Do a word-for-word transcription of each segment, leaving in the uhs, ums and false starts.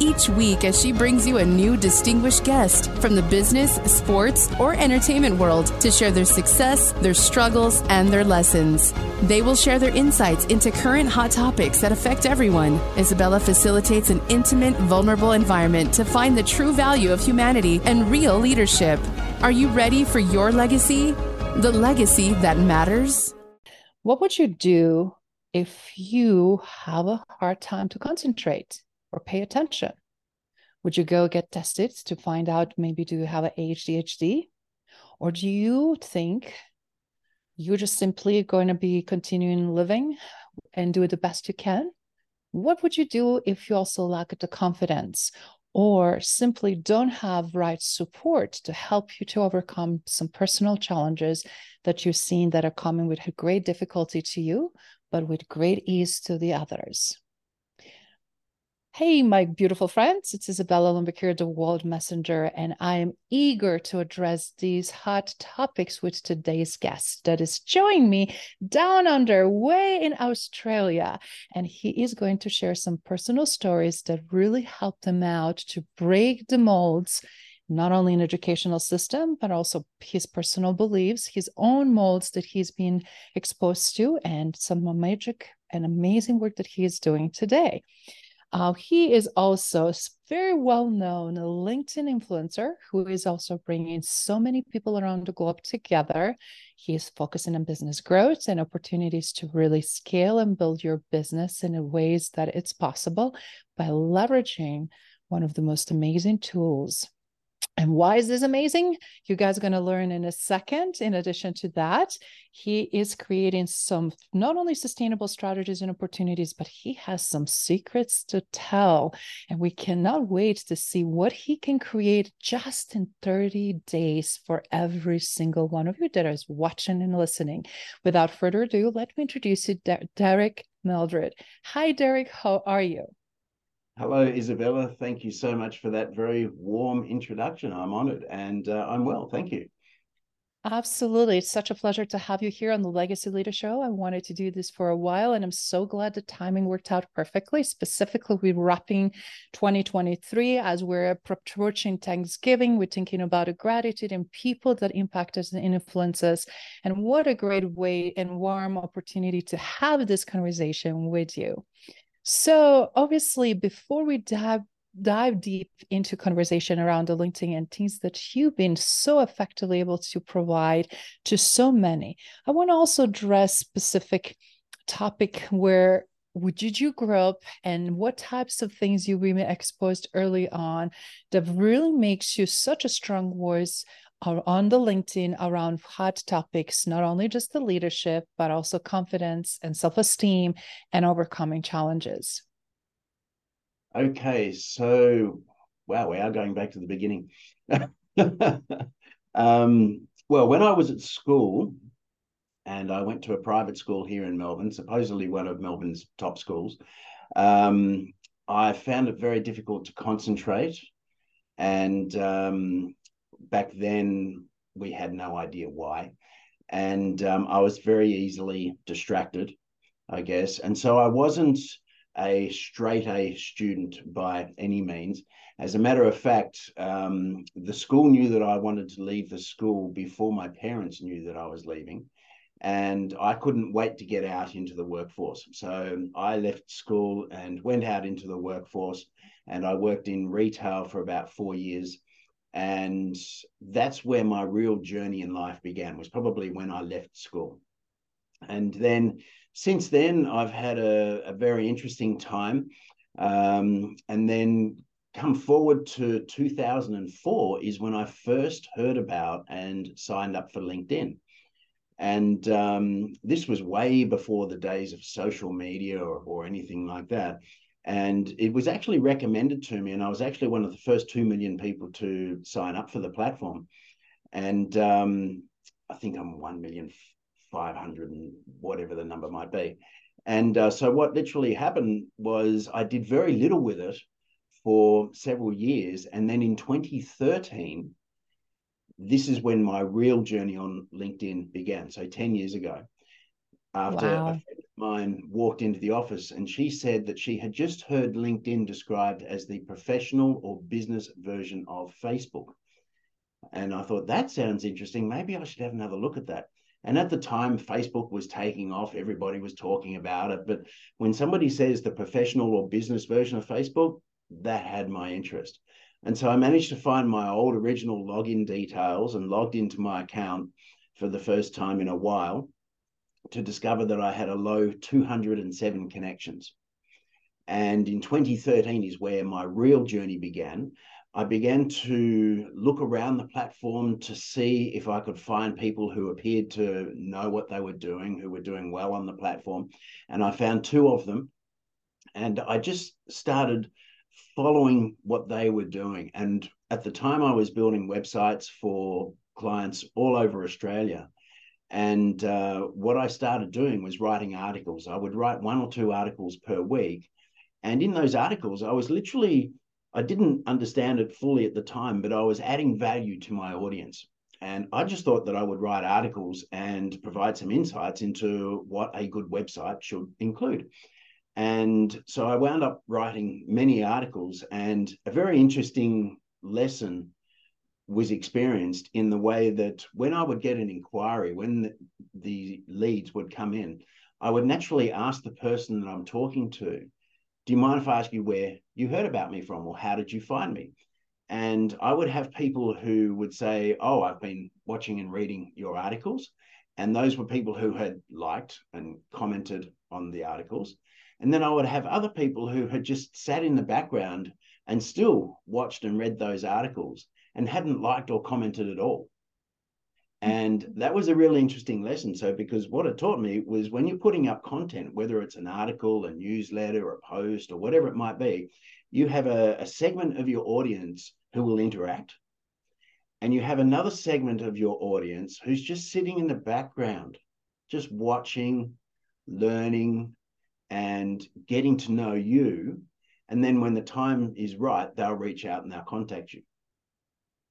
each week as she brings you a new distinguished guest from the business, sports, or entertainment world to share their success, their struggles, and their lessons. They will share their insights into current hot topics that affect everyone. Isabella facilitates an intimate, vulnerable environment to find the true value of humanity and real leadership. Are you ready for your legacy? The legacy that matters? What would you do if you have a hard time to concentrate or pay attention? Would you go get tested to find out, maybe do you have an A D H D? Or do you think you're just simply going to be continuing living and do the best you can? What would you do if you also lack the confidence or simply don't have right support to help you to overcome some personal challenges that you're seeing that are coming with great difficulty to you, but with great ease to the others? Hey, my beautiful friends, it's Isabella Lundberg, the World Messenger, and I am eager to address these hot topics with today's guest that is joining me down under, way in Australia. And he is going to share some personal stories that really help them out to break the molds, not only in educational system, but also his personal beliefs, his own molds that he's been exposed to, and some magic and amazing work that he is doing today. Uh, he is also a very well-known LinkedIn influencer who is also bringing so many people around the globe together. He is focusing on business growth and opportunities to really scale and build your business in ways that it's possible by leveraging one of the most amazing tools. And why is this amazing? You guys are going to learn in a second. In addition to that, he is creating some not only sustainable strategies and opportunities, but he has some secrets to tell. And we cannot wait to see what he can create just in thirty days for every single one of you that is watching and listening. Without further ado, let me introduce you to Derick Mildred. Hi, Derick. How are you? Hello, Isabella. Thank you so much for that very warm introduction. I'm honored and uh, I'm well. Thank you. Absolutely. It's such a pleasure to have you here on the Legacy Leaders Show. I wanted to do this for a while, and I'm so glad the timing worked out perfectly. Specifically, we're wrapping twenty twenty-three as we're approaching Thanksgiving. We're thinking about the gratitude and people that impact us and influence us. And what a great way and warm opportunity to have this conversation with you. So obviously, before we dive dive deep into conversation around the LinkedIn and things that you've been so effectively able to provide to so many, I want to also address specific topic where did you grow up and what types of things you were exposed early on that really makes you such a strong voice are on the LinkedIn around hot topics, not only just the leadership, but also confidence and self-esteem and overcoming challenges. Okay, so, wow, we are going back to the beginning. um, well, when I was at school, and I went to a private school here in Melbourne, supposedly one of Melbourne's top schools, um, I found it very difficult to concentrate. And um, back then, we had no idea why. And um, I was very easily distracted, I guess. And so I wasn't a straight A student by any means. As a matter of fact, um, the school knew that I wanted to leave the school before my parents knew that I was leaving. And I couldn't wait to get out into the workforce. So I left school and went out into the workforce. And I worked in retail for about four years. And that's where my real journey in life began, was probably when I left school. And then since then, I've had a, a very interesting time. Um, and then come forward to two thousand four is when I first heard about and signed up for LinkedIn. And um, this was way before the days of social media or, or anything like that. And it was actually recommended to me, and I was actually one of the first two million people to sign up for the platform. And um, I think I'm one million five hundred and whatever the number might be. And uh, so what literally happened was I did very little with it for several years. And then in twenty thirteen, this is when my real journey on LinkedIn began. So ten years ago, after wow. a friend of mine walked into the office and she said that she had just heard LinkedIn described as the professional or business version of Facebook. And I thought, that sounds interesting. Maybe I should have another look at that. And at the time, Facebook was taking off. Everybody was talking about it. But when somebody says the professional or business version of Facebook, that had my interest. And so I managed to find my old original login details and logged into my account for the first time in a while to discover that I had a low two hundred seven connections. And in twenty thirteen is where my real journey began. I began to look around the platform to see if I could find people who appeared to know what they were doing, who were doing well on the platform. And I found two of them. And I just started following what they were doing. And at the time I was building websites for clients all over Australia. And uh, what I started doing was writing articles. I would write one or two articles per week. And in those articles, I was literally, I didn't understand it fully at the time, but I was adding value to my audience. And I just thought that I would write articles and provide some insights into what a good website should include. And so I wound up writing many articles, and a very interesting lesson was experienced in the way that when I would get an inquiry, when the, the leads would come in, I would naturally ask the person that I'm talking to, do you mind if I ask you where you heard about me from, or how did you find me? And I would have people who would say, oh, I've been watching and reading your articles. And those were people who had liked and commented on the articles. And then I would have other people who had just sat in the background and still watched and read those articles and hadn't liked or commented at all. And that was a really interesting lesson. So, because what it taught me was when you're putting up content, whether it's an article, a newsletter, a post, or whatever it might be, you have a, a segment of your audience who will interact. And you have another segment of your audience who's just sitting in the background, just watching, learning, and getting to know you. And then when the time is right, they'll reach out and they'll contact you.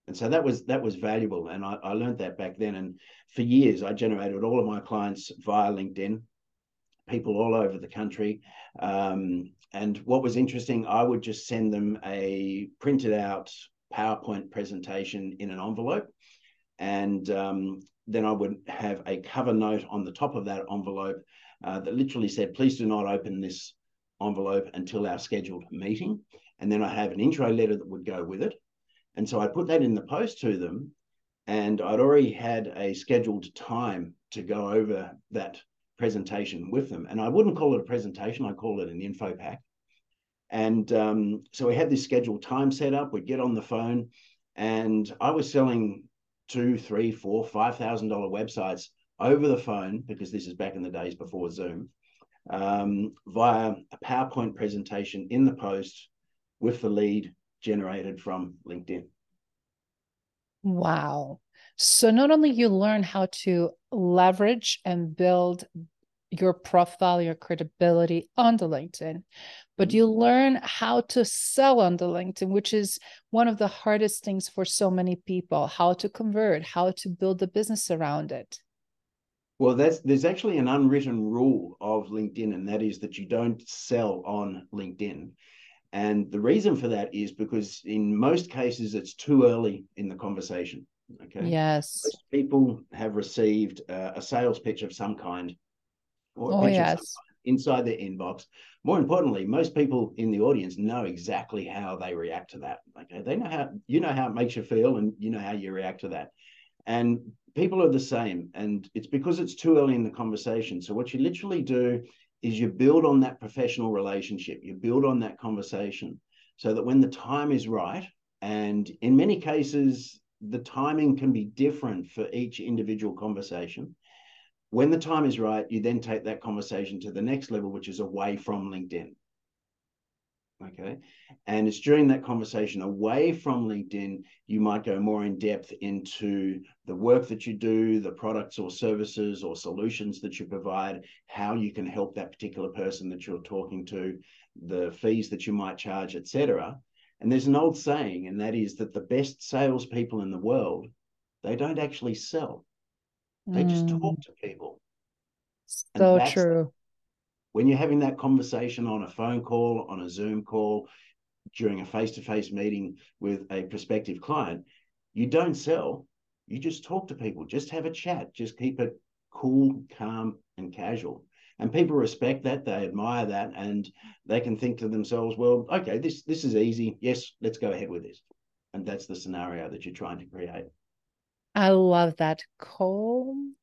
And so that was that was valuable. And I, I learned that back then. And for years, I generated all of my clients via LinkedIn, people all over the country. Um, and what was interesting, I would just send them a printed out PowerPoint presentation in an envelope. And um, then I would have a cover note on the top of that envelope Uh, that literally said, please do not open this envelope until our scheduled meeting. And then I have an intro letter that would go with it. And so I put that in the post to them, and I'd already had a scheduled time to go over that presentation with them. And I wouldn't call it a presentation, I call it an info pack. And um, so we had this scheduled time set up, we'd get on the phone, and I was selling two, three, four, five thousand dollars websites over the phone, because this is back in the days before Zoom, um, via a PowerPoint presentation in the post with the lead generated from LinkedIn. Wow. So not only you learn how to leverage and build your profile, your credibility on the LinkedIn, but you learn how to sell on the LinkedIn, which is one of the hardest things for so many people, how to convert, how to build a business around it. Well, that's, there's actually an unwritten rule of LinkedIn, and that is that you don't sell on LinkedIn. And the reason for that is because in most cases, it's too early in the conversation. Okay. Yes. Most people have received uh, a sales pitch of some kind, or a oh, pitch yes. of some kind inside their inbox. More importantly, most people in the audience know exactly how they react to that. Okay. They know how, you know how it makes you feel, and you know how you react to that. And people are the same, and it's because it's too early in the conversation. So what you literally do is you build on that professional relationship, you build on that conversation, so that when the time is right, and in many cases, the timing can be different for each individual conversation. When the time is right, you then take that conversation to the next level, which is away from LinkedIn. Okay. And it's during that conversation away from LinkedIn, you might go more in depth into the work that you do, the products or services or solutions that you provide, how you can help that particular person that you're talking to, the fees that you might charge, et cetera. And there's an old saying, and that is that the best salespeople in the world, They don't actually sell. They mm. just talk to people. So true. When you're having that conversation on a phone call, on a Zoom call, during a face-to-face meeting with a prospective client, you don't sell. You just talk to people. Just have a chat. Just keep it cool, calm, and casual. And people respect that. They admire that. And they can think to themselves, well, okay, this, this is easy. Yes, let's go ahead with this. And that's the scenario that you're trying to create. I love that. Calm,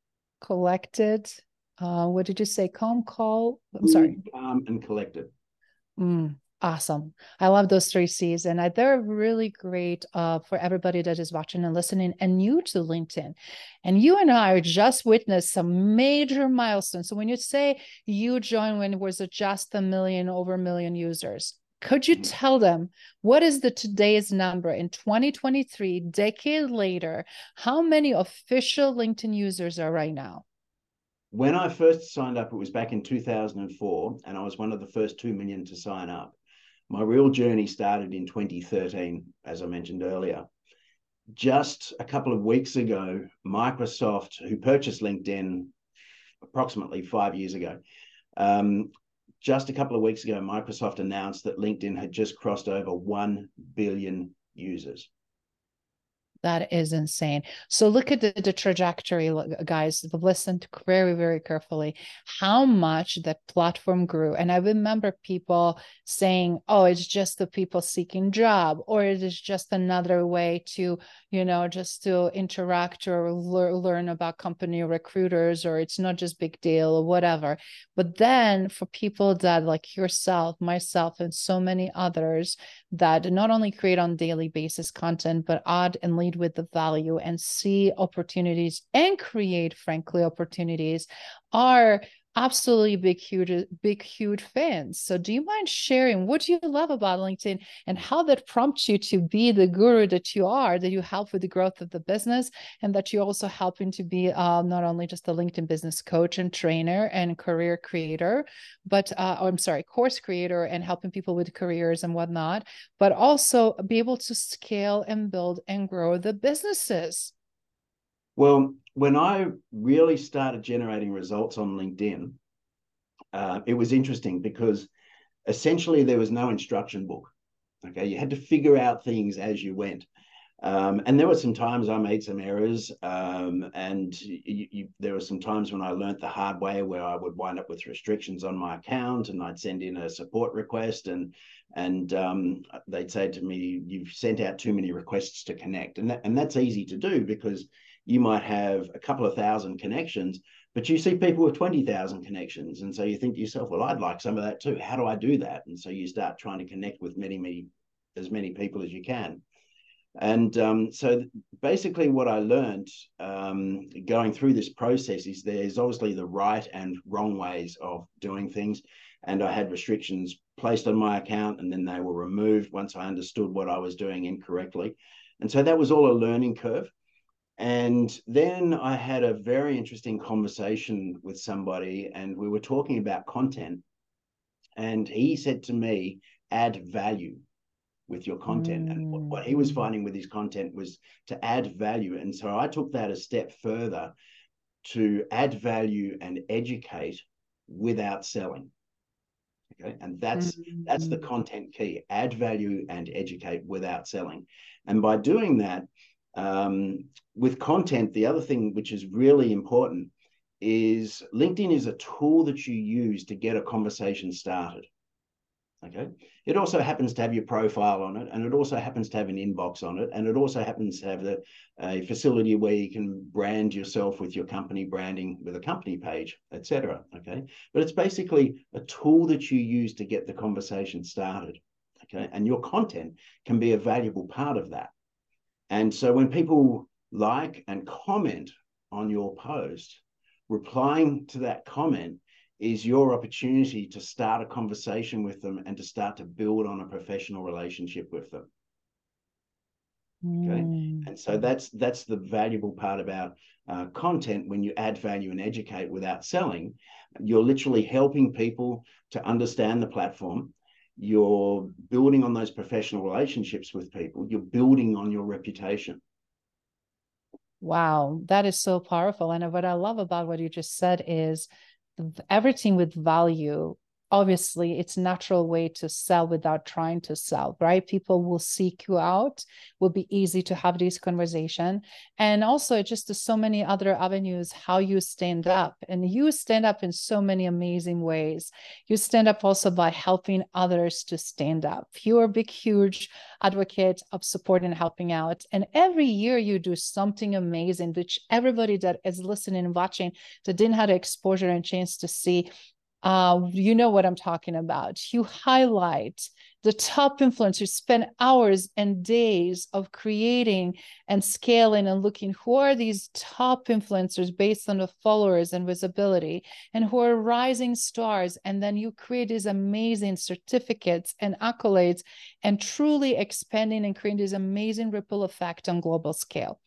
collected. Uh, what did you say? Calm, call. I'm sorry. Calm and collected. Mm, awesome. I love those three C's. And I, they're really great uh, for everybody that is watching and listening and new to LinkedIn. And you and I just witnessed some major milestones. So when you say you joined when it was just a million, over a million users, could you tell them what is the today's number in twenty twenty-three, decade later? How many official LinkedIn users are right now? When I first signed up, it was back in two thousand four, and I was one of the first two million to sign up. My real journey started in twenty thirteen, as I mentioned earlier. Just a couple of weeks ago, Microsoft, who purchased LinkedIn approximately five years ago, um, Just a couple of weeks ago, Microsoft announced that LinkedIn had just crossed over one billion users. That is insane. So look at the, the trajectory, guys. Listen very, very carefully how much that platform grew. And I remember people saying, oh, it's just the people seeking job, or it is just another way to, you know, just to interact or le- learn about company recruiters, or it's not just big deal or whatever. But then for people that like yourself, myself, and so many others that not only create on daily basis content, but add and lead with the value and see opportunities and create, frankly, opportunities are absolutely big, huge, big, huge fans. So do you mind sharing what you love about LinkedIn and how that prompts you to be the guru that you are, that you help with the growth of the business, and that you're also helping to be uh, not only just a LinkedIn business coach and trainer and career creator, but uh, oh, I'm sorry, course creator and helping people with careers and whatnot, but also be able to scale and build and grow the businesses? Well, when I really started generating results on LinkedIn, uh, it was interesting because essentially there was no instruction book. Okay, you had to figure out things as you went. Um, and there were some times I made some errors, um, and you, you, there were some times when I learned the hard way where I would wind up with restrictions on my account, and I'd send in a support request, and and um, they'd say to me, "You've sent out too many requests to connect," and that, and that's easy to do because you might have a couple of thousand connections, but you see people with twenty thousand connections. And so you think to yourself, well, I'd like some of that too. How do I do that? And so you start trying to connect with many, many, as many people as you can. And um, so basically what I learned um, going through this process is there's obviously the right and wrong ways of doing things. And I had restrictions placed on my account, and then they were removed once I understood what I was doing incorrectly. And so that was all a learning curve. And then I had a very interesting conversation with somebody, and we were talking about content. And he said to me, add value with your content. Mm. And what, what he was finding with his content was to add value. And so I took that a step further to add value and educate without selling. Okay. And that's mm. that's the content key, add value and educate without selling. And by doing that, Um, with content, the other thing which is really important is LinkedIn is a tool that you use to get a conversation started. Okay. It also happens to have your profile on it, and it also happens to have an inbox on it, and it also happens to have the, a facility where you can brand yourself with your company branding, with a company page, et cetera. Okay. But it's basically a tool that you use to get the conversation started. Okay. And your content can be a valuable part of that. And so when people like and comment on your post, replying to that comment is your opportunity to start a conversation with them and to start to build on a professional relationship with them. Okay. Mm. And so that's that's the valuable part about uh, content. When you add value and educate without selling, you're literally helping people to understand the platform. You're building on those professional relationships with people. You're building on your reputation. Wow, that is so powerful. And what I love about what you just said is everything with value. Obviously, it's a natural way to sell without trying to sell, right? People will seek you out, will be easy to have this conversation. And also just to so many other avenues, how you stand up. And you stand up in so many amazing ways. You stand up also by helping others to stand up. You are a big, huge advocate of support and helping out. And every year you do something amazing, which everybody that is listening and watching that didn't have the exposure and chance to see, Uh, you know what I'm talking about. You highlight the top influencers, spend hours and days of creating and scaling and looking who are these top influencers based on the followers and visibility and who are rising stars. And then you create these amazing certificates and accolades and truly expanding and creating this amazing ripple effect on global scale.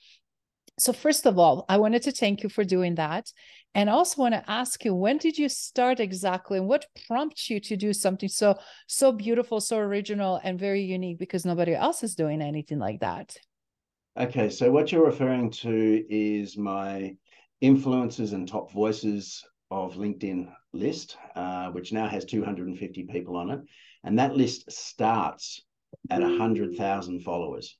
So first of all, I wanted to thank you for doing that. And I also want to ask you, when did you start exactly? And what prompted you to do something so, so beautiful, so original, and very unique, because nobody else is doing anything like that? Okay, so what you're referring to is my influencers and top voices of LinkedIn list, uh, which now has two hundred fifty people on it. And that list starts at one hundred thousand followers.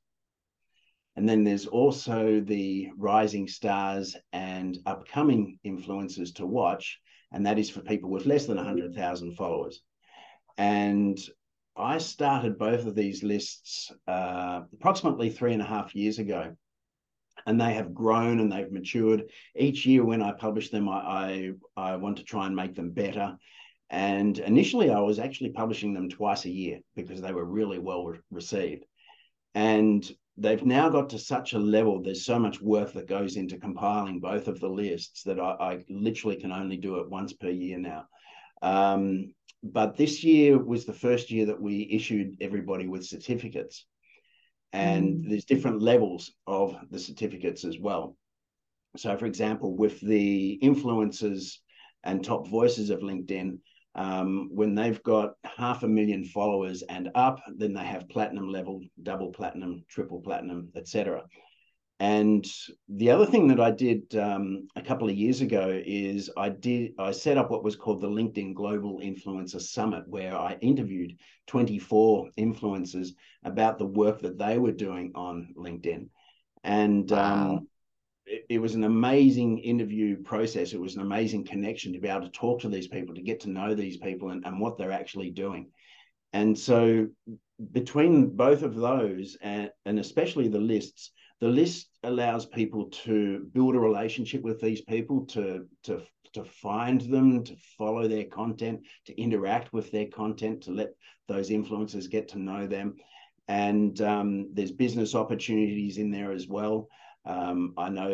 And then there's also the rising stars and upcoming influencers to watch. And that is for people with less than one hundred thousand followers. And I started both of these lists uh, approximately three and a half years ago. And they have grown and they've matured. Each year when I publish them, I, I, I want to try and make them better. And initially I was actually publishing them twice a year because they were really well re- received. And they've now got to such a level, there's so much work that goes into compiling both of the lists that I, I literally can only do it once per year now. Um, but this year was the first year that we issued everybody with certificates. And mm. there's different levels of the certificates as well. So, for example, with the influencers and top voices of LinkedIn, Um, when they've got half a million followers and up, then they have platinum level, double platinum, triple platinum, et cetera. And the other thing that I did um, a couple of years ago is I did I set up what was called the LinkedIn Global Influencer Summit, where I interviewed twenty-four influencers about the work that they were doing on LinkedIn. And wow. um, it was an amazing interview process. It was an amazing connection to be able to talk to these people, to get to know these people and, and what they're actually doing. And so between both of those and, and especially the lists, the list allows people to build a relationship with these people, to, to, to find them, to follow their content, to interact with their content, to let those influencers get to know them. And um, there's business opportunities in there as well. Um, I know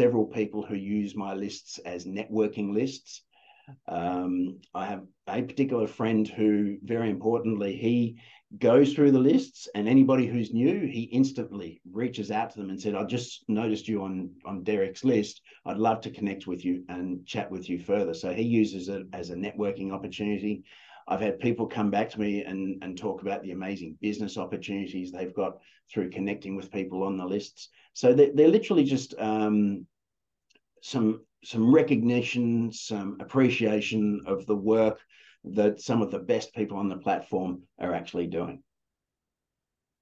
several people who use my lists as networking lists. Um, I have a particular friend who, very importantly, he goes through the lists and anybody who's new, he instantly reaches out to them and said, I just noticed you on, on Derick's list. I'd love to connect with you and chat with you further. So he uses it as a networking opportunity. I've had people come back to me and, and talk about the amazing business opportunities they've got through connecting with people on the lists. So they're, they're literally just um, some, some recognition, some appreciation of the work that some of the best people on the platform are actually doing.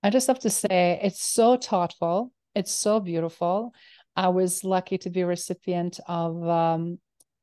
I just have to say, it's so thoughtful. It's so beautiful. I was lucky to be a recipient of um,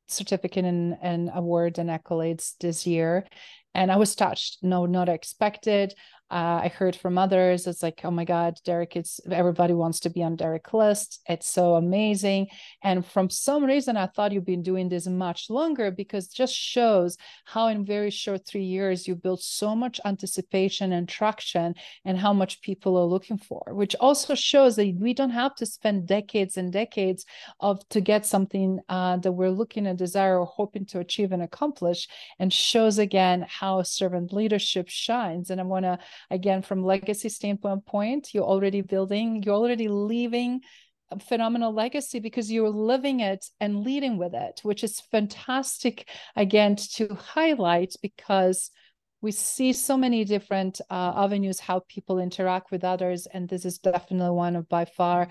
certificate and, and award and accolades this year. And I was touched. No, not expected. Uh, I heard from others. It's like, oh my God, Derick, it's everybody wants to be on Derick's list. It's so amazing. And from some reason, I thought you've been doing this much longer because it just shows how in very short three years, you built so much anticipation and traction and how much people are looking for, which also shows that we don't have to spend decades and decades of to get something uh, that we're looking and desire or hoping to achieve and accomplish, and shows again how servant leadership shines. And I want to, again, from legacy standpoint, you're already building, you're already leaving a phenomenal legacy because you're living it and leading with it, which is fantastic, again, to highlight because we see so many different uh, avenues, how people interact with others. And this is definitely one of by far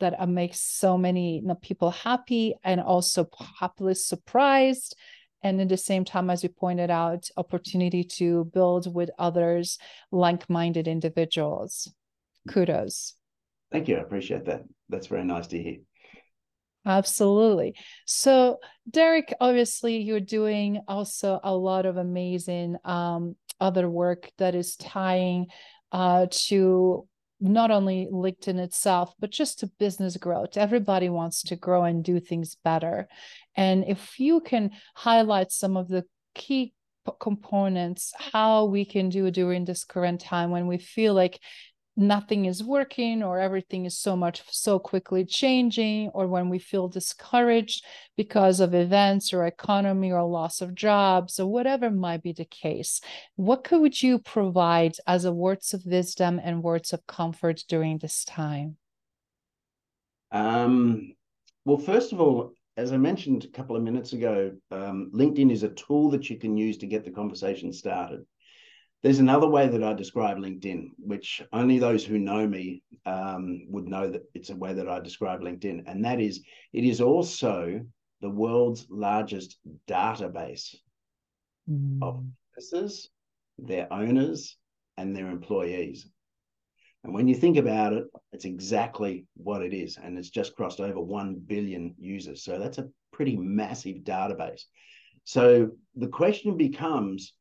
that makes so many you know, people happy and also happily surprised. And at the same time, as you pointed out, opportunity to build with others, like-minded individuals. Kudos. Thank you. I appreciate that. That's very nice to hear. Absolutely. So, Derick, obviously, you're doing also a lot of amazing um, other work that is tying uh, to not only LinkedIn itself, but just to business growth. Everybody wants to grow and do things better. And if you can highlight some of the key p- components, how we can do during this current time when we feel like nothing is working or everything is so much so quickly changing, or when we feel discouraged because of events or economy or loss of jobs or whatever might be the case, what could you provide as a words of wisdom and words of comfort during this time? Um, well, first of all, as I mentioned a couple of minutes ago, um, LinkedIn is a tool that you can use to get the conversation started. There's another way that I describe LinkedIn, which only those who know me um, would know that it's a way that I describe LinkedIn. And that is, it is also the world's largest database mm. of businesses, their owners, and their employees. And when you think about it, it's exactly what it is. And it's just crossed over one billion users. So that's a pretty massive database. So the question becomes,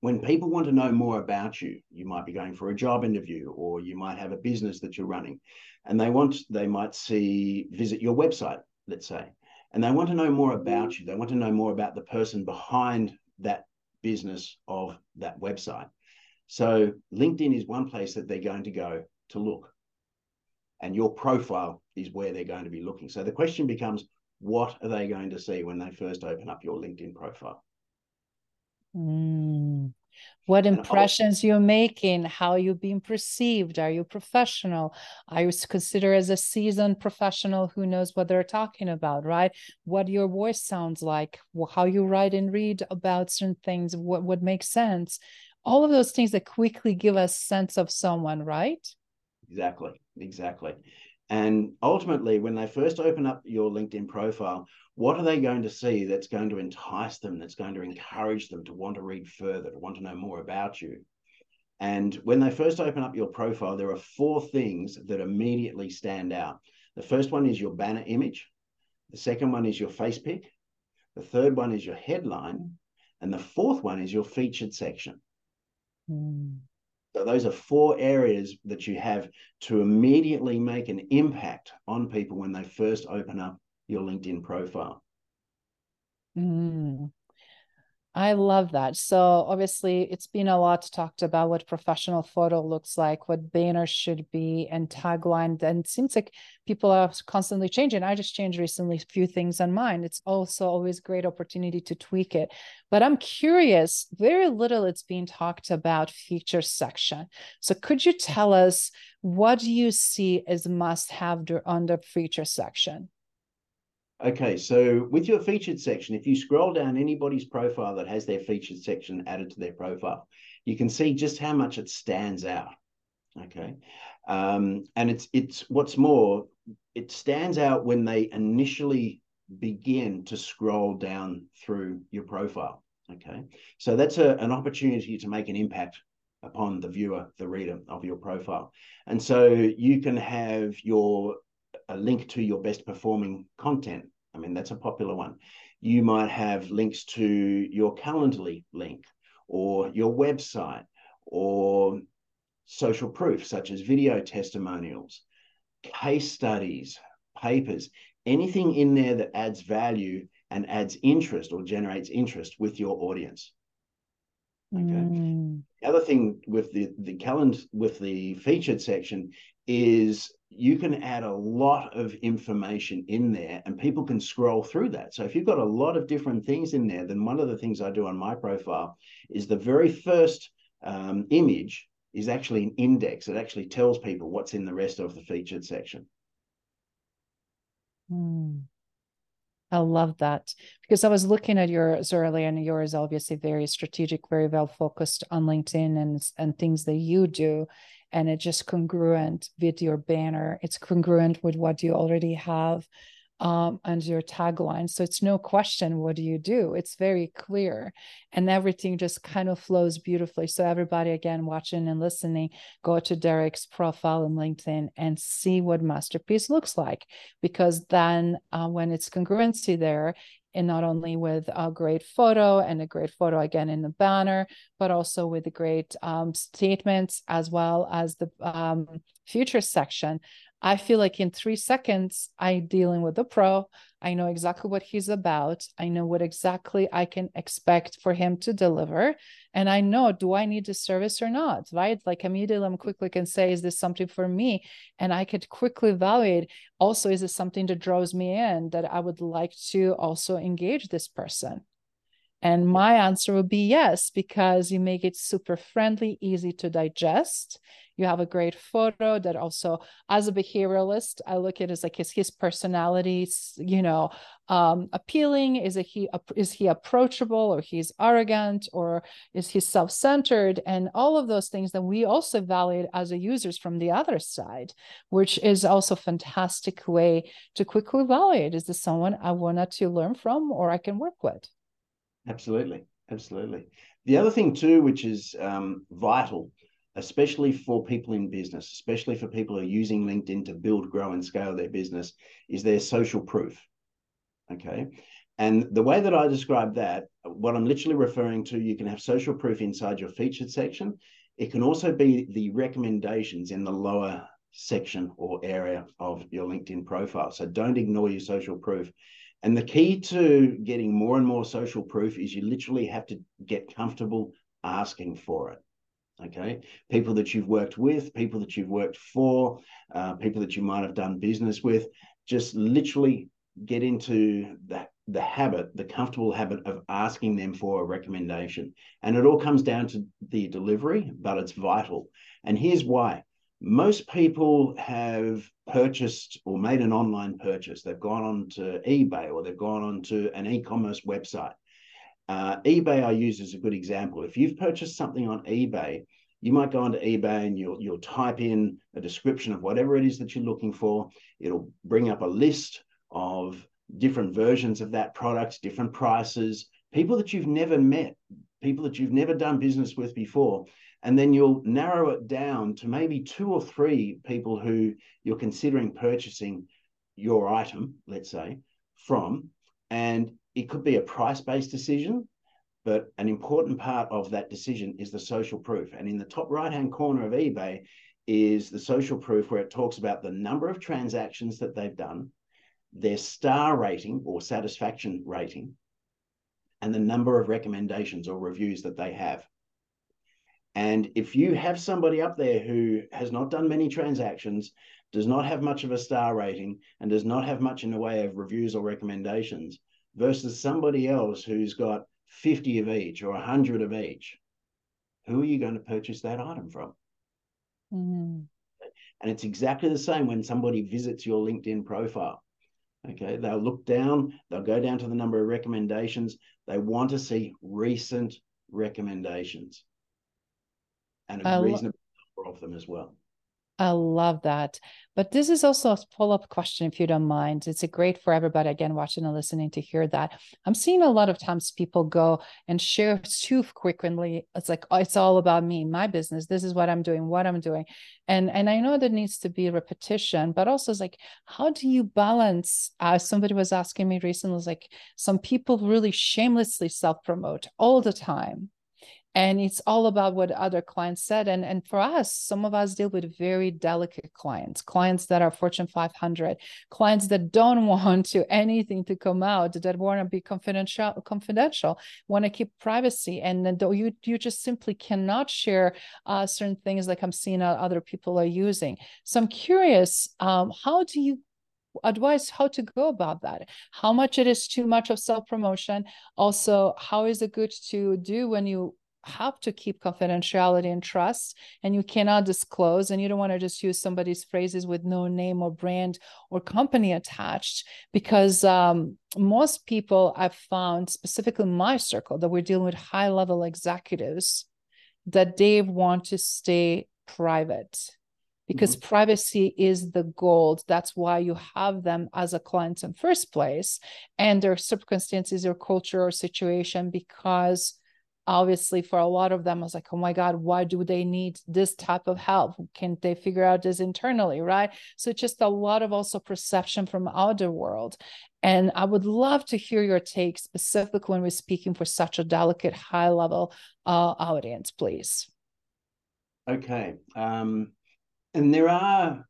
when people want to know more about you, you might be going for a job interview, or you might have a business that you're running, and they want, they might see, visit your website, let's say, and they want to know more about you. They want to know more about the person behind that business of that website. So LinkedIn is one place that they're going to go to look, and your profile is where they're going to be looking. So the question becomes, what are they going to see when they first open up your LinkedIn profile? Mm. What impressions you're making, how you're being perceived, are you professional? I was considered as a seasoned professional who knows what they're talking about, right? What your voice sounds like, how you write and read about certain things, what would make sense. All of those things that quickly give us sense of someone, right? Exactly, exactly. And ultimately, when they first open up your LinkedIn profile, what are they going to see that's going to entice them, that's going to encourage them to want to read further, to want to know more about you? And when they first open up your profile, there are four things that immediately stand out. The first one is your banner image. The second one is your face pic. The third one is your headline. And the fourth one is your featured section. Mm. So those are four areas that you have to immediately make an impact on people when they first open up your LinkedIn profile. Mm. I love that. So obviously it's been a lot talked about what professional photo looks like, what banner should be, and tagline. And it seems like people are constantly changing. I just changed recently a few things on mine. It's also always a great opportunity to tweak it. But I'm curious, very little it's being talked about feature section. So could you tell us what you see as must-have on the feature section? Okay, so with your featured section, if you scroll down anybody's profile that has their featured section added to their profile, you can see just how much it stands out, okay? Um, and it's it's what's more, it stands out when they initially begin to scroll down through your profile, okay? So that's a, an opportunity to make an impact upon the viewer, the reader of your profile. And so you can have your a link to your best performing content. I mean, that's a popular one. You might have links to your Calendly link or your website or social proof, such as video testimonials, case studies, papers, anything in there that adds value and adds interest or generates interest with your audience. Okay. Mm. The other thing with the, the calendar, with the featured section is you can add a lot of information in there and people can scroll through that. So if you've got a lot of different things in there, then one of the things I do on my profile is the very first um, image is actually an index. It actually tells people what's in the rest of the featured section. Mm. I love that, because I was looking at yours earlier, and yours obviously very strategic, very well focused on LinkedIn and, and things that you do. And it's just congruent with your banner. It's congruent with what you already have um, and your tagline. So it's no question, what do you do? It's very clear, and everything just kind of flows beautifully. So everybody, again, watching and listening, go to Derick's profile on LinkedIn and see what Masterpiece looks like, because then uh, when it's congruency there, and not only with a great photo and a great photo again in the banner, but also with the great um, statements as well as the um, future section. I feel like in three seconds, I'm dealing with the pro. I know exactly what he's about. I know what exactly I can expect for him to deliver. And I know, do I need the service or not, right? Like immediately I'm quickly can say, is this something for me? And I could quickly evaluate also, is this something that draws me in, that I would like to also engage this person? And my answer would be yes, because you make it super friendly, easy to digest. You have a great photo that also, as a behavioralist, I look at it as like, is his personality, you know, um, appealing? Is it he, is he approachable, or he's arrogant, or is he self-centered? And all of those things that we also evaluate as users from the other side, which is also a fantastic way to quickly evaluate, is this someone I wanted to learn from or I can work with? Absolutely. Absolutely. The other thing too, which is um, vital, especially for people in business, especially for people who are using LinkedIn to build, grow and scale their business, is their social proof. Okay. And the way that I describe that, what I'm literally referring to, you can have social proof inside your featured section. It can also be the recommendations in the lower section or area of your LinkedIn profile. So don't ignore your social proof. And the key to getting more and more social proof is you literally have to get comfortable asking for it. Okay. People that you've worked with, people that you've worked for, uh, people that you might have done business with, just literally get into that, the habit, the comfortable habit of asking them for a recommendation. And it all comes down to the delivery, but it's vital. And here's why. Most people have purchased or made an online purchase. They've gone on to eBay, or they've gone on to an e-commerce website. Uh, eBay I use as a good example. If you've purchased something on eBay, you might go onto eBay and you'll, you'll type in a description of whatever it is that you're looking for. It'll bring up a list of different versions of that product, different prices, people that you've never met, people that you've never done business with before. And then you'll narrow it down to maybe two or three people who you're considering purchasing your item, let's say, from. And it could be a price-based decision, but an important part of that decision is the social proof. And in the top right-hand corner of eBay is the social proof, where it talks about the number of transactions that they've done, their star rating or satisfaction rating, and the number of recommendations or reviews that they have. And if you have somebody up there who has not done many transactions, does not have much of a star rating, and does not have much in the way of reviews or recommendations, versus somebody else who's got fifty of each or one hundred of each, who are you going to purchase that item from? Mm-hmm. And it's exactly the same when somebody visits your LinkedIn profile. Okay, they'll look down, they'll go down to the number of recommendations. They want to see recent recommendations and a I reasonable lo- number of them as well. I love that. But this is also a follow-up question, if you don't mind. It's a great for everybody, again, watching and listening, to hear that. I'm seeing a lot of times people go and share too frequently. It's like, oh, it's all about me, my business. This is what I'm doing, what I'm doing. And and I know there needs to be repetition, but also it's like, how do you balance? Uh, somebody was asking me recently, was like, some people really shamelessly self-promote all the time. And it's all about what other clients said. And, and for us, some of us deal with very delicate clients, clients that are Fortune five hundred, clients that don't want to anything to come out, that want to be confidential, confidential, want to keep privacy. And then you, you just simply cannot share uh, certain things like I'm seeing other people are using. So I'm curious, um, how do you advise how to go about that? How much it is too much of self-promotion? Also, how is it good to do when you have to keep confidentiality and trust, and you cannot disclose, and you don't want to just use somebody's phrases with no name or brand or company attached, because um, most people I've found, specifically in my circle, that we're dealing with high level executives, that they want to stay private, because mm-hmm. privacy is the gold. That's why you have them as a client in first place, and their circumstances or culture or situation, because obviously for a lot of them, I was like, oh my God, why do they need this type of help? Can't they figure out this internally, right? So just a lot of also perception from outer world. And I would love to hear your take, specifically when we're speaking for such a delicate, high level uh, audience, please. Okay. Um... And there are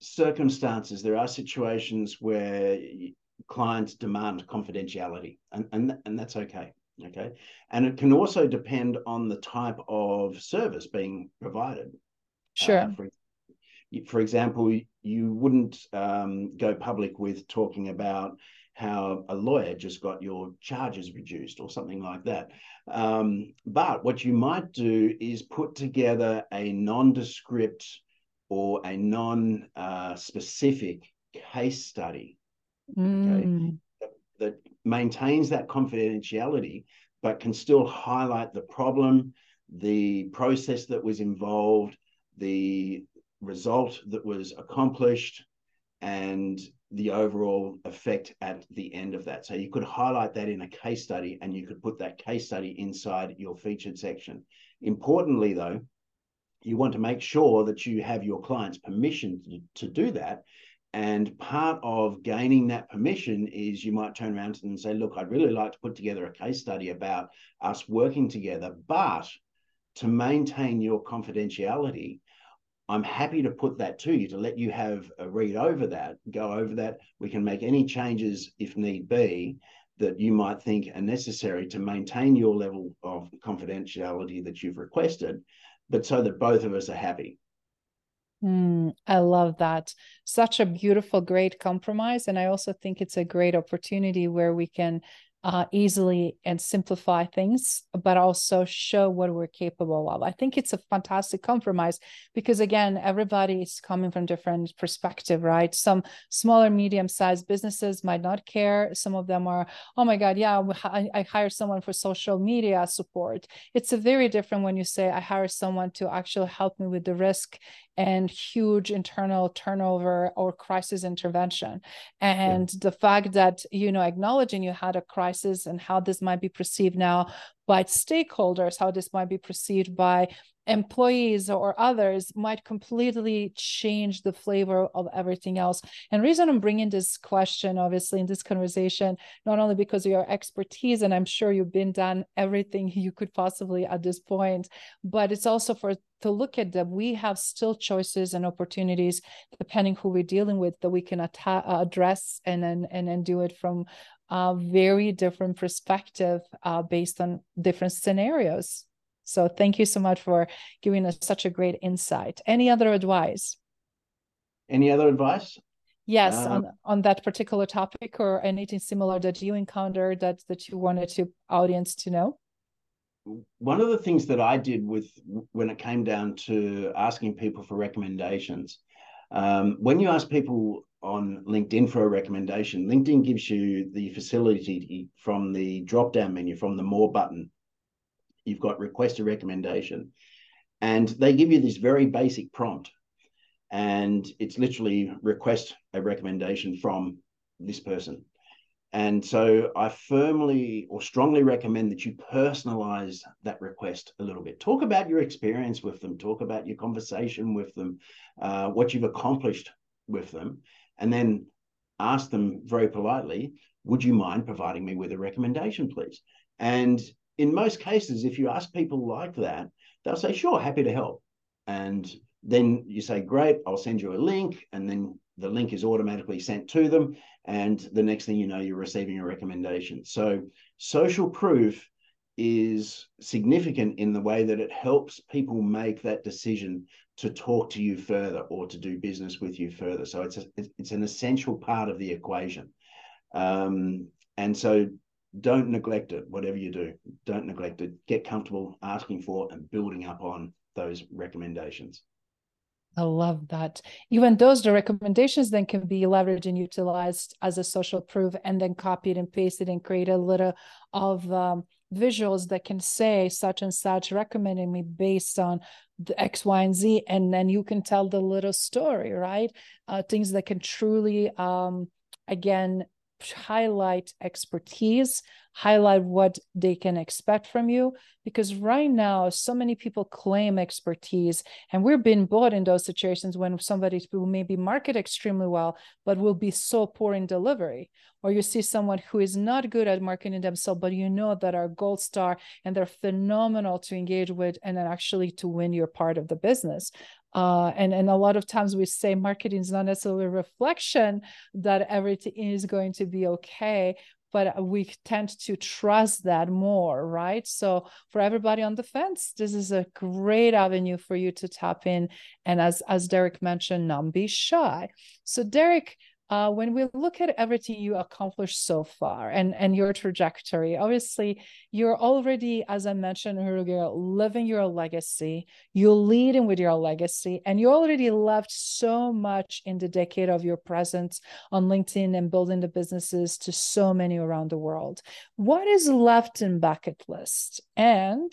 circumstances, there are situations where clients demand confidentiality, and, and, and that's okay, okay? And it can also depend on the type of service being provided. Sure. Uh, for, for example, you wouldn't um, go public with talking about how a lawyer just got your charges reduced or something like that. Um, but what you might do is put together a nondescript or a non-specific uh, case study, mm. okay, that, that maintains that confidentiality, but can still highlight the problem, the process that was involved, the result that was accomplished, and the overall effect at the end of that. So you could highlight that in a case study, and you could put that case study inside your featured section. Importantly, though, you want to make sure that you have your client's permission to, to do that. And part of gaining that permission is you might turn around to them and say, look, I'd really like to put together a case study about us working together, but to maintain your confidentiality, I'm happy to put that to you, to let you have a read over that, go over that. We can make any changes if need be that you might think are necessary to maintain your level of confidentiality that you've requested, but so that both of us are happy. Mm, I love that. Such a beautiful, great compromise. And I also think it's a great opportunity where we can Uh, easily and simplify things, but also show what we're capable of. I think it's a fantastic compromise, because again, everybody is coming from different perspective, right? Some smaller, medium-sized businesses might not care. Some of them are, oh my God, yeah, I, I hire someone for social media support. It's a very different when you say, I hire someone to actually help me with the risk and huge internal turnover or crisis intervention. And yeah. the fact that, you know, acknowledging you had a crisis and how this might be perceived now by stakeholders, how this might be perceived by employees or others, might completely change the flavor of everything else. And reason I'm bringing this question, obviously, in this conversation, not only because of your expertise, and I'm sure you've been done everything you could possibly at this point, but it's also for to look at that we have still choices and opportunities, depending who we're dealing with, that we can atta- address and and and, and do it from a very different perspective uh, based on different scenarios. So thank you so much for giving us such a great insight. Any other advice? Any other advice? Yes, um, on, on that particular topic or anything similar that you encountered that, that you wanted to audience to know? One of the things that I did with when it came down to asking people for recommendations, um, when you ask people on LinkedIn for a recommendation, LinkedIn gives you the facility from the drop-down menu, from the More button. You've got request a recommendation, and they give you this very basic prompt, and it's literally request a recommendation from this person. And so I firmly or strongly recommend that you personalize that request a little bit. Talk about your experience with them, talk about your conversation with them, uh, what you've accomplished with them, and then ask them very politely, would you mind providing me with a recommendation, please? And in most cases, if you ask people like that, they'll say, sure, happy to help. And then you say, great, I'll send you a link. And then the link is automatically sent to them. And the next thing you know, you're receiving a recommendation. So social proof is significant in the way that it helps people make that decision to talk to you further or to do business with you further. So it's a, it's an essential part of the equation. Um, and so don't neglect it. Whatever you do, don't neglect it. Get comfortable asking for and building up on those recommendations. I love that. Even those, the recommendations then can be leveraged and utilized as a social proof, and then copied and pasted and create a little of um, visuals that can say such and such recommending me based on the X, Y, and Z. And then you can tell the little story, right? Uh, things that can truly, um, again, highlight expertise, highlight what they can expect from you, because right now so many people claim expertise, and we're being bought in those situations when somebody who maybe market extremely well but will be so poor in delivery, or you see someone who is not good at marketing themselves, but you know that are gold star and they're phenomenal to engage with and then actually to win your part of the business. Uh, and, and a lot of times we say marketing is not necessarily a reflection that everything is going to be okay, but we tend to trust that more, right? So for everybody on the fence, this is a great avenue for you to tap in. And as, as Derick mentioned, not be shy. So Derick, uh, when we look at everything you accomplished so far and, and your trajectory, obviously you're already, as I mentioned earlier, living your legacy, you're leading with your legacy, and you already left so much in the decade of your presence on LinkedIn and building the businesses to so many around the world. What is left in bucket list? And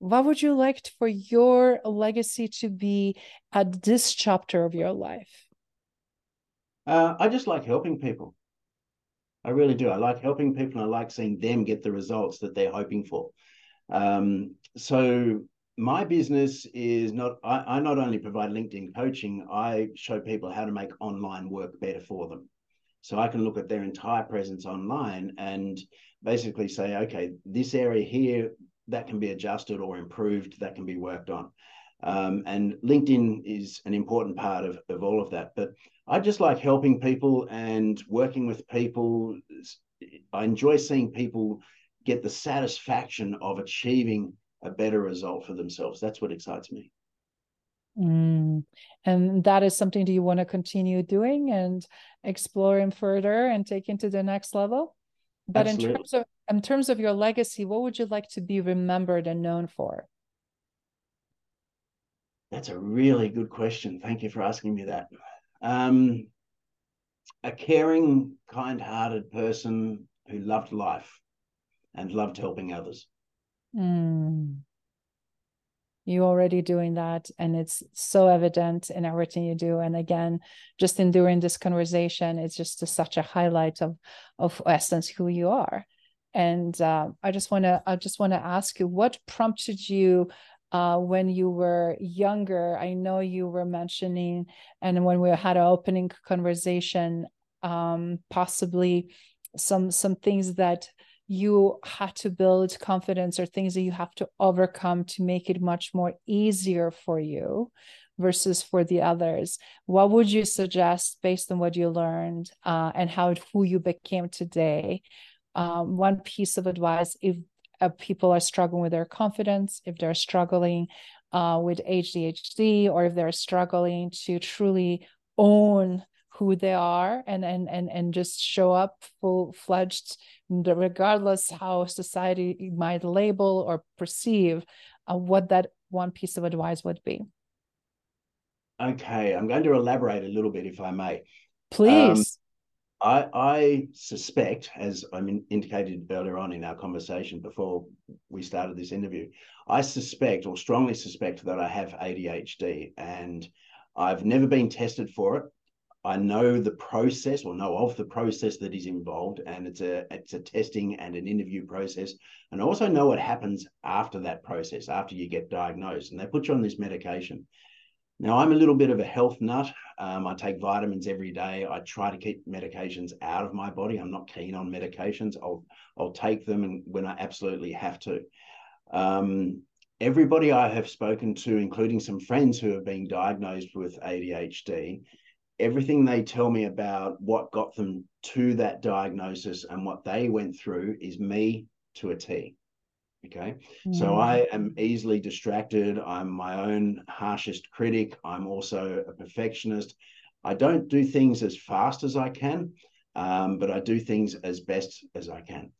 what would you like for your legacy to be at this chapter of your life? Uh, I just like helping people. I really do. I like helping people, and I like seeing them get the results that they're hoping for. Um, so my business is not, I, I not only provide LinkedIn coaching, I show people how to make online work better for them. So I can look at their entire presence online and basically say, okay, this area here, that can be adjusted or improved, that can be worked on. Um, and LinkedIn is an important part of, of all of that. But I just like helping people and working with people. I enjoy seeing people get the satisfaction of achieving a better result for themselves. That's what excites me. Mm. And that is something that you want to continue doing and exploring further and taking to the next level. But Absolutely. in terms of in terms of your legacy, what would you like to be remembered and known for? That's a really good question. Thank you for asking me that. Um, a caring, kind-hearted person who loved life and loved helping others. Mm. You're already doing that, and it's so evident in everything you do. And again, just in during this conversation, it's just a, such a highlight of of essence who you are. And uh, I just want to I just want to ask you, what prompted you? Uh, when you were younger, I know you were mentioning, and when we had an opening conversation, um, possibly some some things that you had to build confidence or things that you have to overcome to make it much more easier for you versus for the others. What would you suggest based on what you learned uh, and how who you became today? Um, one piece of advice, if people are struggling with their confidence, if they're struggling uh, with A D H D, or if they're struggling to truly own who they are and and and, and just show up full-fledged, regardless how society might label or perceive, uh, what that one piece of advice would be. Okay, I'm going to elaborate a little bit, if I may. Please. Um, I, I suspect, as I indicated earlier on in our conversation before we started this interview, I suspect or strongly suspect that I have A D H D, and I've never been tested for it. I know the process or know of the process that is involved, and it's a, it's a testing and an interview process. And I also know what happens after that process, after you get diagnosed, and they put you on this medication. Now, I'm a little bit of a health nut. Um, I take vitamins every day. I try to keep medications out of my body. I'm not keen on medications. I'll I'll take them and when I absolutely have to. Um, everybody I have spoken to, including some friends who have been diagnosed with A D H D, everything they tell me about what got them to that diagnosis and what they went through is me to a T. Okay. Mm. So I am easily distracted. I'm my own harshest critic. I'm also a perfectionist. I don't do things as fast as I can, um, but I do things as best as I can.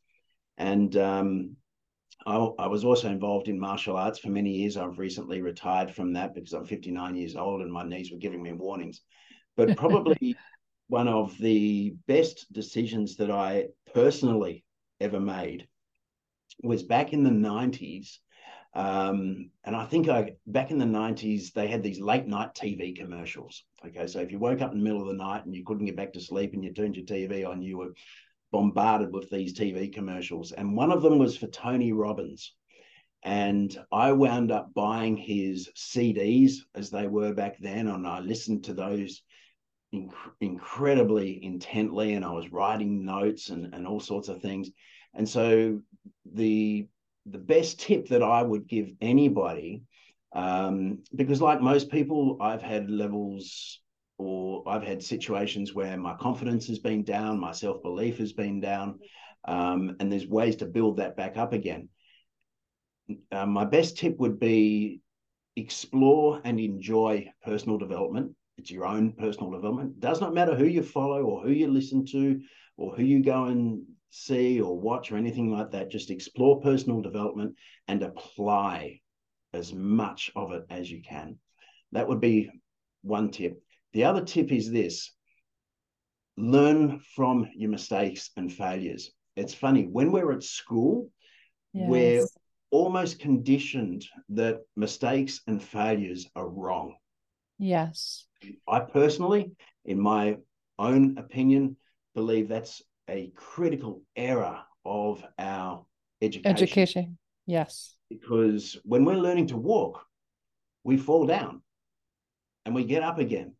And um, I, I was also involved in martial arts for many years. I've recently retired from that because I'm fifty-nine years old and my knees were giving me warnings. But probably one of the best decisions that I personally ever made was back in the nineties. Um, and I think I back in the nineties, they had these late night T V commercials. Okay, so if you woke up in the middle of the night and you couldn't get back to sleep and you turned your T V on, you were bombarded with these T V commercials. And one of them was for Tony Robbins. And I wound up buying his C Ds as they were back then. And I listened to those inc incredibly intently. And I was writing notes and, and all sorts of things. And so the the best tip that I would give anybody, um, because like most people, I've had levels or I've had situations where my confidence has been down, my self-belief has been down, um, and there's ways to build that back up again. Uh, my best tip would be explore and enjoy personal development. It's your own personal development. It does not matter who you follow or who you listen to or who you go and see or watch or anything like that. Just explore personal development and apply as much of it as you can. That would be one tip. The other tip is this: learn from your mistakes and failures. It's funny, when we're at school, yes, we're almost conditioned that mistakes and failures are wrong. Yes. I personally, in my own opinion, believe that's a critical error of our education. Education, yes. Because when we're learning to walk, we fall down and we get up again,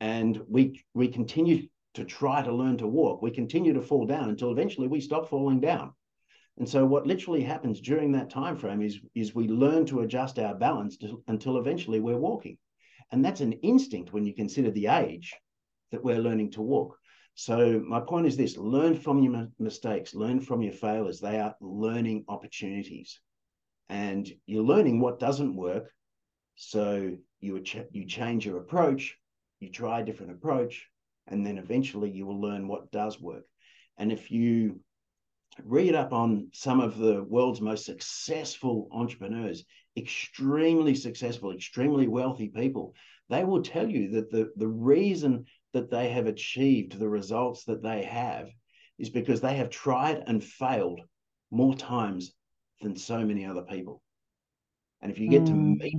and we we continue to try to learn to walk. We continue to fall down until eventually we stop falling down. And so what literally happens during that time frame is, is we learn to adjust our balance to, until eventually we're walking. And that's an instinct when you consider the age that we're learning to walk. So my point is this: learn from your mistakes, learn from your failures. They are learning opportunities, and you're learning what doesn't work. So you, you change your approach, you try a different approach, and then eventually you will learn what does work. And if you read up on some of the world's most successful entrepreneurs, extremely successful, extremely wealthy people, they will tell you that the, the reason that they have achieved the results that they have is because they have tried and failed more times than so many other people. And if you get mm. to meet,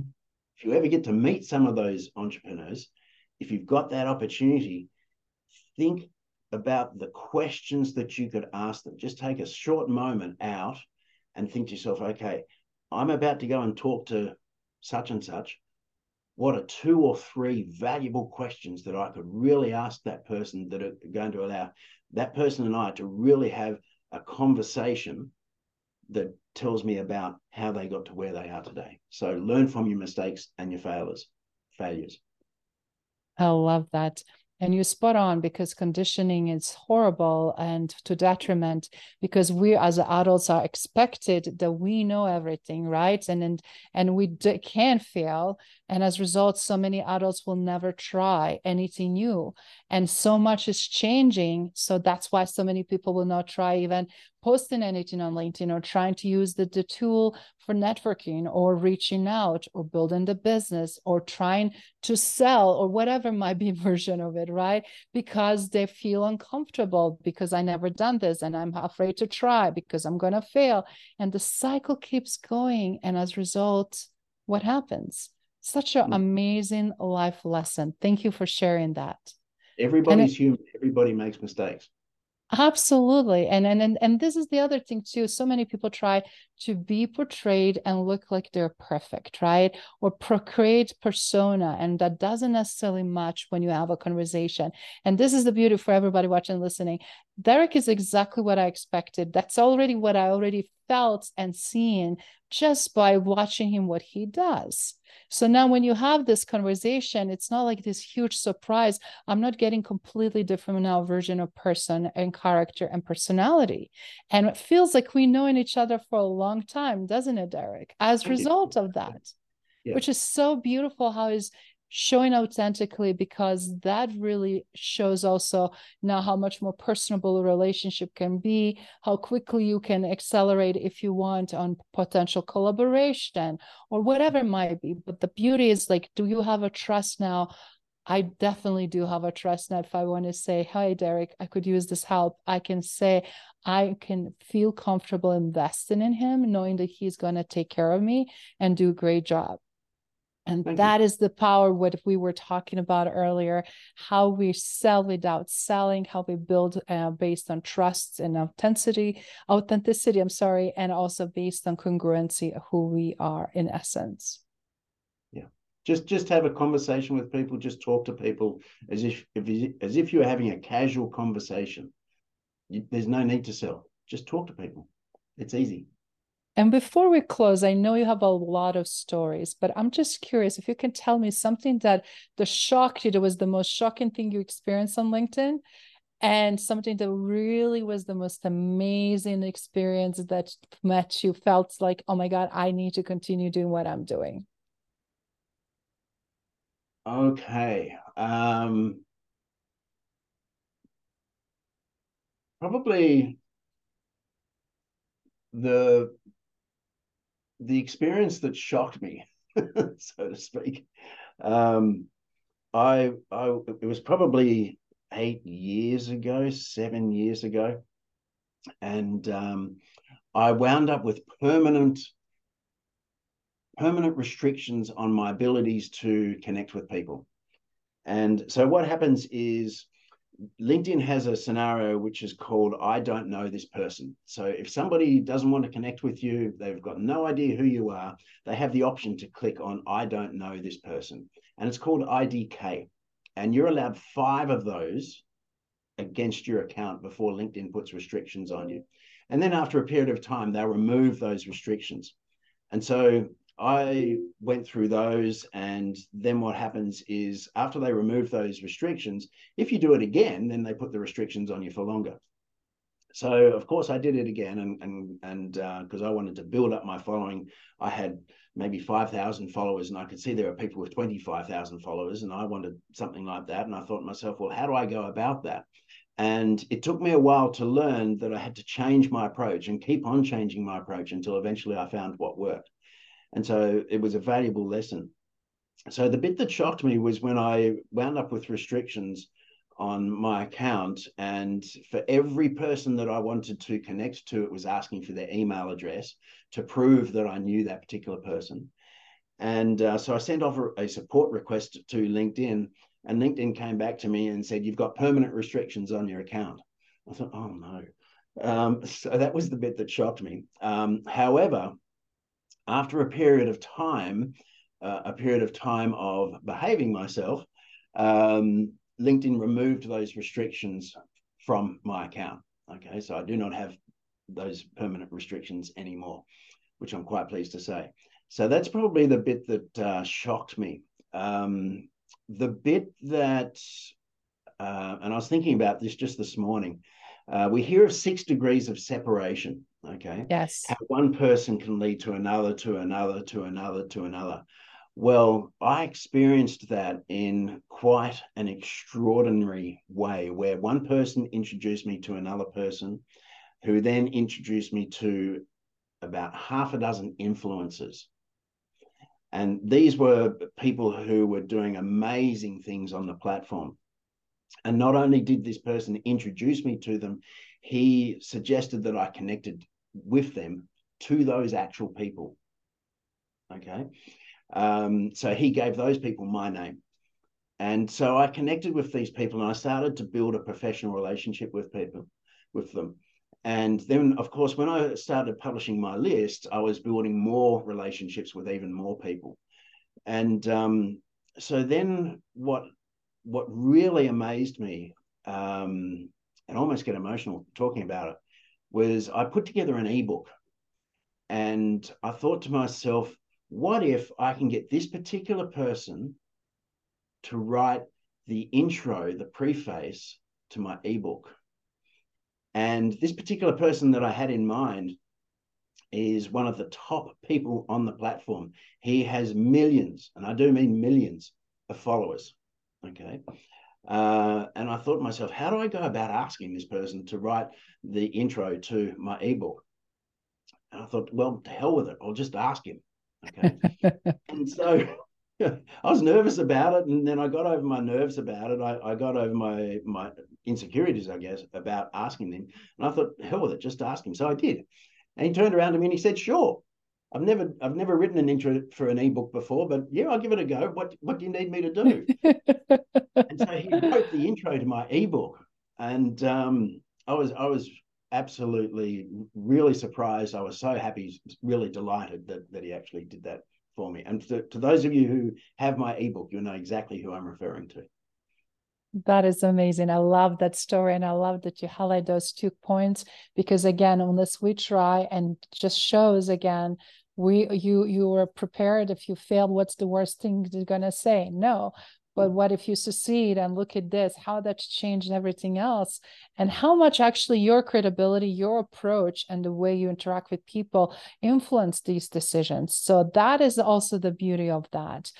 if you ever get to meet some of those entrepreneurs, if you've got that opportunity, think about the questions that you could ask them. Just take a short moment out and think to yourself, okay, I'm about to go and talk to such and such. What are two or three valuable questions that I could really ask that person that are going to allow that person and I to really have a conversation that tells me about how they got to where they are today? So learn from your mistakes and your failures. failures. I love that. And you're spot on, because conditioning is horrible and to detriment, because we as adults are expected that we know everything, right? And and, and we d can fail. And as a result, so many adults will never try anything new. And so much is changing. So that's why so many people will not try even posting anything on LinkedIn or trying to use the, the tool for networking or reaching out or building the business or trying to sell or whatever might be version of it, right? Because they feel uncomfortable, because I never done this and I'm afraid to try because I'm going to fail. And the cycle keeps going. And as a result, what happens? Such an amazing life lesson. Thank you for sharing that. Everybody's it, human. Everybody makes mistakes. Absolutely. And, and and and this is the other thing too. So many people try to be portrayed and look like they're perfect, right? Or create persona. And that doesn't necessarily match when you have a conversation. And this is the beauty for everybody watching and listening. Derick is exactly what I expected. That's already what I already felt and seen just by watching him, what he does. So now when you have this conversation, it's not like this huge surprise. I'm not getting completely different now version of person and character and personality. And it feels like we know each other for a long time, doesn't it, Derick? As a result of that, yeah. Which is so beautiful, how is showing authentically, because that really shows also now how much more personable a relationship can be, how quickly you can accelerate if you want on potential collaboration or whatever it might be. But the beauty is, like, do you have a trust now? I definitely do have a trust now. If I want to say, hi, Derick, I could use this help, I can say, I can feel comfortable investing in him, knowing that he's going to take care of me and do a great job. And Thank that you. Is the power, what we were talking about earlier, how we sell without selling, how we build uh, based on trust and authenticity, authenticity, I'm sorry, and also based on congruency of who we are in essence. Yeah. Just just have a conversation with people, just talk to people as if, if as if you're having a casual conversation. You, there's no need to sell. Just talk to people. It's easy. And before we close, I know you have a lot of stories, but I'm just curious if you can tell me something that the shocked you, that was the most shocking thing you experienced on LinkedIn, and something that really was the most amazing experience that met you, felt like, oh my God, I need to continue doing what I'm doing. Okay. Um, probably the... the experience that shocked me, so to speak, um, I, I, it was probably eight years ago, seven years ago. And um, I wound up with permanent, permanent restrictions on my abilities to connect with people. And so what happens is LinkedIn has a scenario which is called, I don't know this person. So if somebody doesn't want to connect with you, they've got no idea who you are, they have the option to click on, I don't know this person. And it's called I D K. And you're allowed five of those against your account before LinkedIn puts restrictions on you. And then after a period of time, they'll remove those restrictions. And so I went through those, and then what happens is after they remove those restrictions, if you do it again, then they put the restrictions on you for longer. So of course I did it again, and and and uh, because I wanted to build up my following. I had maybe five thousand followers, and I could see there are people with twenty-five thousand followers, and I wanted something like that. And I thought to myself, well, how do I go about that? And it took me a while to learn that I had to change my approach and keep on changing my approach until eventually I found what worked. And so it was a valuable lesson. So the bit that shocked me was when I wound up with restrictions on my account, and for every person that I wanted to connect to, it was asking for their email address to prove that I knew that particular person. And uh, so I sent off a, a support request to LinkedIn, and LinkedIn came back to me and said, you've got permanent restrictions on your account. I thought, oh no. Um, so that was the bit that shocked me. Um, however, after a period of time, uh, a period of time of behaving myself, um, LinkedIn removed those restrictions from my account. Okay, so I do not have those permanent restrictions anymore, which I'm quite pleased to say. So that's probably the bit that uh, shocked me. Um, the bit that, uh, and I was thinking about this just this morning, uh, we hear of six degrees of separation. Okay. Yes. How one person can lead to another, to another, to another, to another. Well, I experienced that in quite an extraordinary way, where one person introduced me to another person, who then introduced me to about half a dozen influencers. And these were people who were doing amazing things on the platform. And not only did this person introduce me to them, he suggested that I connected with them to those actual people. Okay. Um, so he gave those people my name. And so I connected with these people, and I started to build a professional relationship with people, with them. And then, of course, when I started publishing my list, I was building more relationships with even more people. And um, so then what, what really amazed me, um, and almost get emotional talking about it, was I put together an ebook, and I thought to myself, what if I can get this particular person to write the intro, the preface to my ebook? And this particular person that I had in mind is one of the top people on the platform. He has millions, and I do mean millions, followers, okay? Uh, and I thought to myself, how do I go about asking this person to write the intro to my ebook? And I thought, well, to hell with it. I'll just ask him, okay? And so I was nervous about it, and then I got over my nerves about it. I, I got over my, my insecurities, I guess, about asking him. And I thought, hell with it, just ask him. So I did. And he turned around to me and he said, sure. I've never, I've never written an intro for an ebook before, but yeah, I'll give it a go. What, what do you need me to do? And so he wrote the intro to my ebook, and um, I was, I was absolutely really surprised. I was so happy, really delighted that that he actually did that for me. And to, to those of you who have my ebook, you'll know exactly who I'm referring to. That is amazing. I love that story, and I love that you highlight those two points, because again, unless we try, and just shows again, we you you were prepared. If you fail, what's the worst thing they're gonna say? No. But what if you succeed, and look at this, how that's changed everything else, and how much actually your credibility, your approach, and the way you interact with people influence these decisions. So that is also the beauty of that.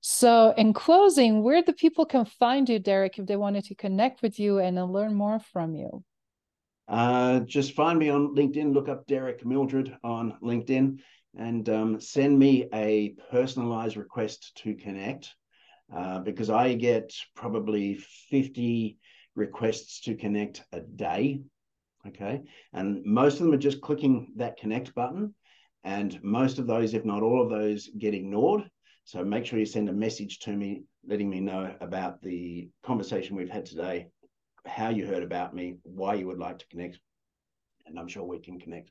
So in closing, where do people can find you, Derick, if they wanted to connect with you and learn more from you? Uh, just find me on LinkedIn, look up Derick Mildred on LinkedIn, and um, send me a personalized request to connect, uh, because I get probably fifty requests to connect a day, okay? And most of them are just clicking that connect button, and most of those, if not all of those, get ignored. So make sure you send a message to me, letting me know about the conversation we've had today, how you heard about me, why you would like to connect, and I'm sure we can connect.